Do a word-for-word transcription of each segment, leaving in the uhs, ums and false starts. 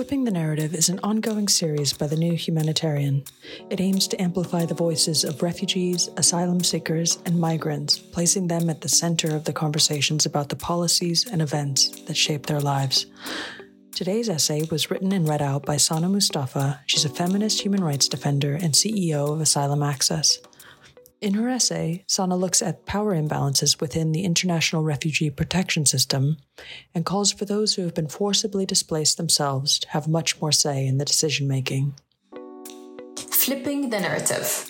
Flipping the Narrative is an ongoing series by The New Humanitarian. It aims to amplify the voices of refugees, asylum seekers, and migrants, placing them at the center of the conversations about the policies and events that shape their lives. Today's essay was written and read out by Sana Mustafa. She's a feminist human rights defender and C E O of Asylum Access. In her essay, Sana looks at power imbalances within the international refugee protection system and calls for those who have been forcibly displaced themselves to have much more say in the decision-making. Flipping the narrative.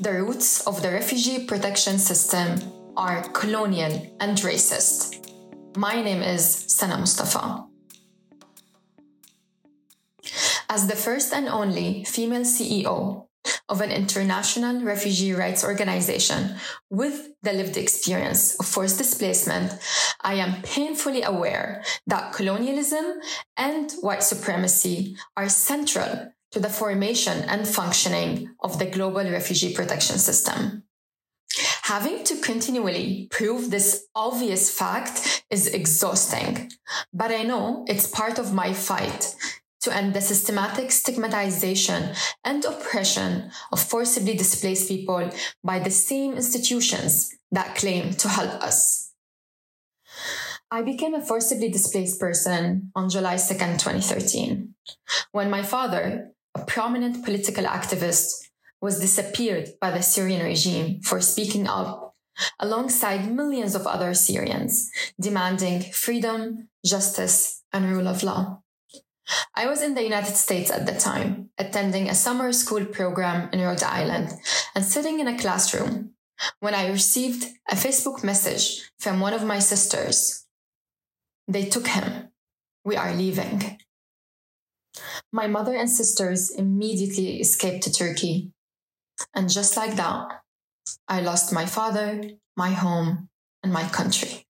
The roots of the refugee protection system are colonial and racist. My name is Sana Mustafa. As the first and only female C E O of an international refugee rights organization with the lived experience of forced displacement, I am painfully aware that colonialism and white supremacy are central to the formation and functioning of the global refugee protection system. Having to continually prove this obvious fact is exhausting, but I know it's part of my fight to end the systematic stigmatization and oppression of forcibly displaced people by the same institutions that claim to help us. I became a forcibly displaced person on July second, twenty thirteen, when my father, a prominent political activist, was disappeared by the Syrian regime for speaking up alongside millions of other Syrians, demanding freedom, justice, and rule of law. I was in the United States at the time, attending a summer school program in Rhode Island and sitting in a classroom when I received a Facebook message from one of my sisters. "They took him. We are leaving." My mother and sisters immediately escaped to Turkey. And just like that, I lost my father, my home, and my country.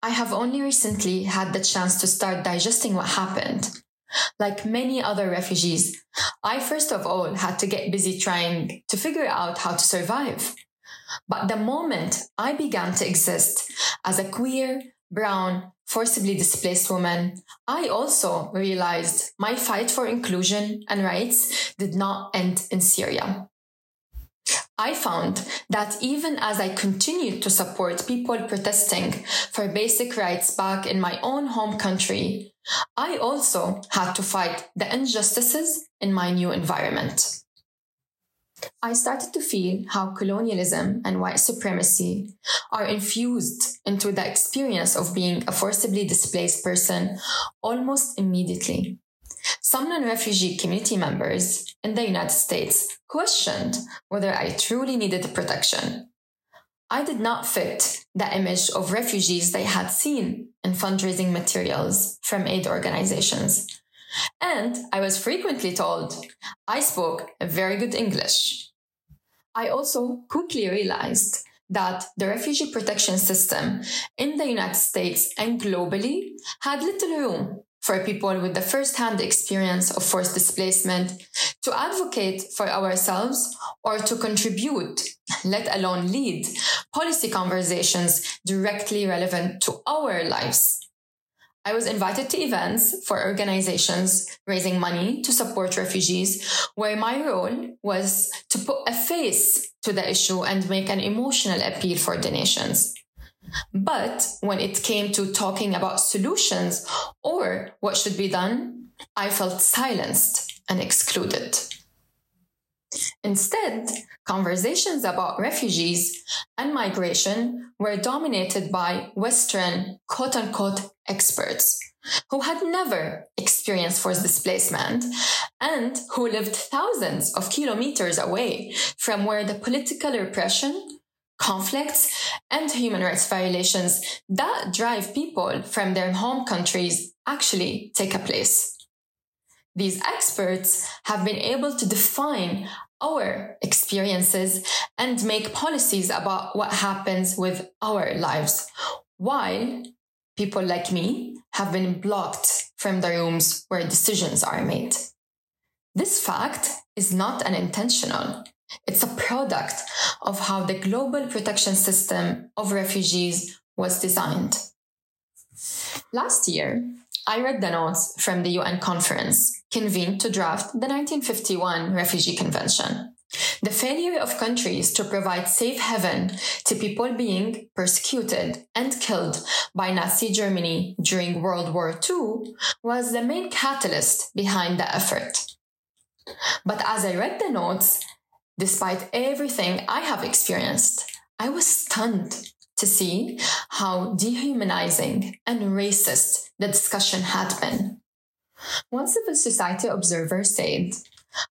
I have only recently had the chance to start digesting what happened. Like many other refugees, I first of all had to get busy trying to figure out how to survive. But the moment I began to exist as a queer, brown, forcibly displaced woman, I also realized my fight for inclusion and rights did not end in Syria. I found that even as I continued to support people protesting for basic rights back in my own home country, I also had to fight the injustices in my new environment. I started to feel how colonialism and white supremacy are infused into the experience of being a forcibly displaced person almost immediately. Some non-refugee community members in the United States questioned whether I truly needed protection. I did not fit the image of refugees they had seen in fundraising materials from aid organizations. And I was frequently told I spoke very good English. I also quickly realized that the refugee protection system in the United States and globally had little room for people with the first-hand experience of forced displacement to advocate for ourselves or to contribute, let alone lead, policy conversations directly relevant to our lives. I was invited to events for organizations raising money to support refugees, where my role was to put a face to the issue and make an emotional appeal for donations. But when it came to talking about solutions or what should be done, I felt silenced and excluded. Instead, conversations about refugees and migration were dominated by Western quote-unquote experts who had never experienced forced displacement and who lived thousands of kilometers away from where the political repression, conflicts, and human rights violations that drive people from their home countries actually take a place. These experts have been able to define our experiences and make policies about what happens with our lives, while people like me have been blocked from the rooms where decisions are made. This fact is not unintentional. It's a product of how the global protection system of refugees was designed. Last year, I read the notes from the U N conference convened to draft the nineteen fifty-one Refugee Convention. The failure of countries to provide safe haven to people being persecuted and killed by Nazi Germany during World War Two was the main catalyst behind the effort. But as I read the notes, despite everything I have experienced, I was stunned to see how dehumanizing and racist the discussion had been. One civil society observer said,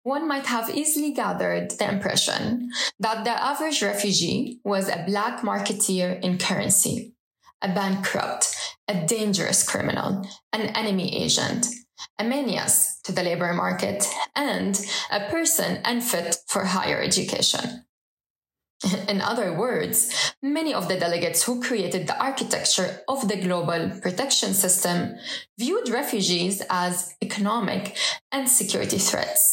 "One might have easily gathered the impression that the average refugee was a black marketeer in currency, a bankrupt, a dangerous criminal, an enemy agent, a menace to the labor market, and a person unfit for higher education." In other words, many of the delegates who created the architecture of the global protection system viewed refugees as economic and security threats,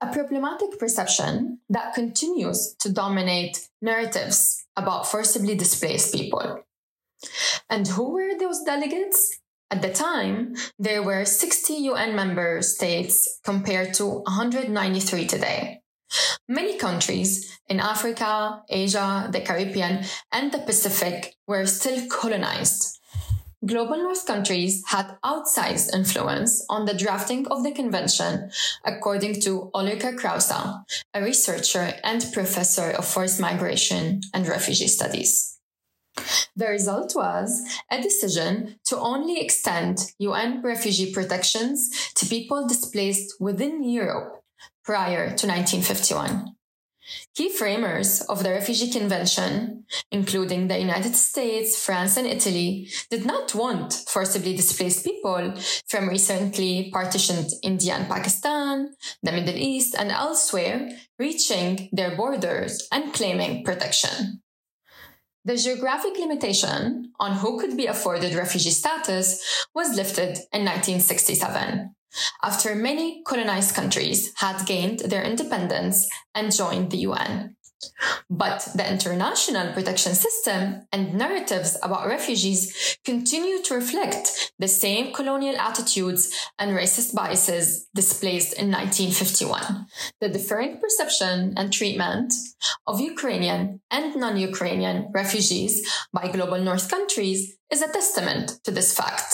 a problematic perception that continues to dominate narratives about forcibly displaced people. And who were those delegates? At the time, there were sixty U N member states compared to one hundred ninety-three today. Many countries in Africa, Asia, the Caribbean, and the Pacific were still colonized. Global North countries had outsized influence on the drafting of the convention, according to Oluka Krause, a researcher and professor of forced migration and refugee studies. The result was a decision to only extend U N refugee protections to people displaced within Europe prior to nineteen fifty-one. Key framers of the Refugee Convention, including the United States, France, and Italy, did not want forcibly displaced people from recently partitioned India and Pakistan, the Middle East, and elsewhere reaching their borders and claiming protection. The geographic limitation on who could be afforded refugee status was lifted in nineteen sixty-seven, after many colonized countries had gained their independence and joined the U N. But the international protection system and narratives about refugees continue to reflect the same colonial attitudes and racist biases displaced in nineteen fifty-one. The different perception and treatment of Ukrainian and non-Ukrainian refugees by Global North countries is a testament to this fact.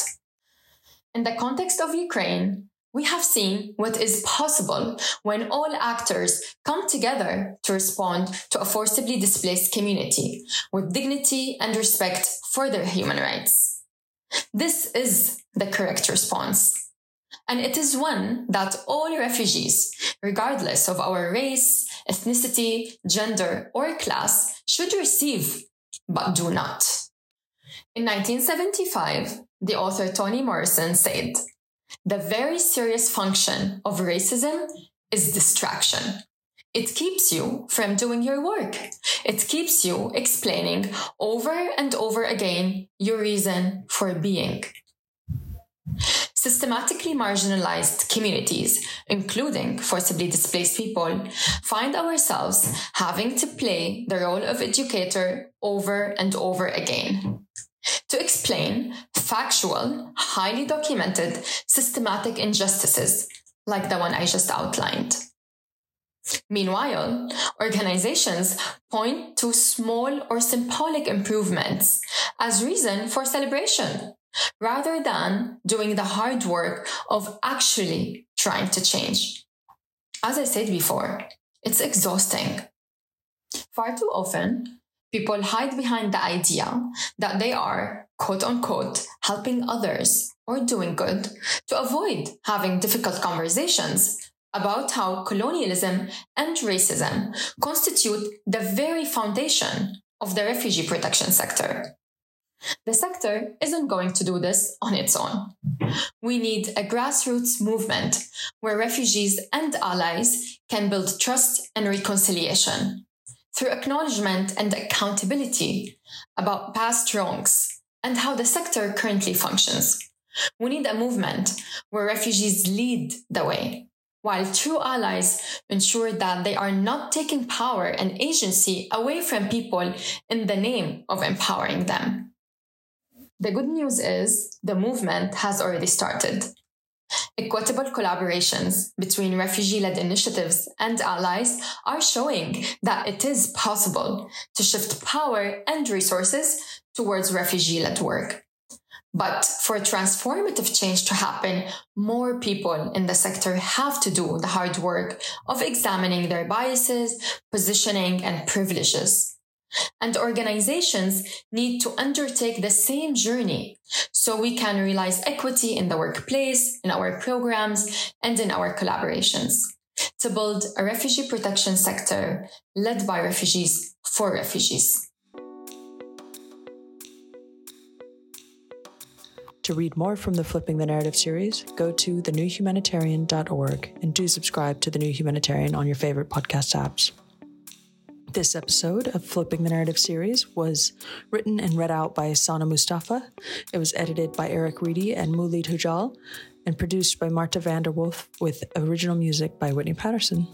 In the context of Ukraine, we have seen what is possible when all actors come together to respond to a forcibly displaced community with dignity and respect for their human rights. This is the correct response, and it is one that all refugees, regardless of our race, ethnicity, gender, or class, should receive, but do not. In nineteen seventy-five, the author Toni Morrison said, "The very serious function of racism is distraction. It keeps you from doing your work. It keeps you explaining over and over again your reason for being." Systematically marginalized communities, including forcibly displaced people, find ourselves having to play the role of educator over and over again, to explain factual, highly documented, systematic injustices like the one I just outlined. Meanwhile, organizations point to small or symbolic improvements as reason for celebration, rather than doing the hard work of actually trying to change. As I said before, it's exhausting. Far too often, people hide behind the idea that they are, quote-unquote, helping others or doing good to avoid having difficult conversations about how colonialism and racism constitute the very foundation of the refugee protection sector. The sector isn't going to do this on its own. We need a grassroots movement where refugees and allies can build trust and reconciliation, through acknowledgement and accountability about past wrongs and how the sector currently functions. We need a movement where refugees lead the way, while true allies ensure that they are not taking power and agency away from people in the name of empowering them. The good news is the movement has already started. Equitable collaborations between refugee-led initiatives and allies are showing that it is possible to shift power and resources towards refugee-led work. But for transformative change to happen, more people in the sector have to do the hard work of examining their biases, positioning, and privileges. And organizations need to undertake the same journey so we can realize equity in the workplace, in our programs, and in our collaborations to build a refugee protection sector led by refugees for refugees. To read more from the Flipping the Narrative series, go to the new humanitarian dot org and do subscribe to The New Humanitarian on your favorite podcast apps. This episode of Flipping the Narrative series was written and read out by Sana Mustafa. It was edited by Eric Reidy and Mulid Hujal and produced by Marta Vanderwolf with original music by Whitney Patterson.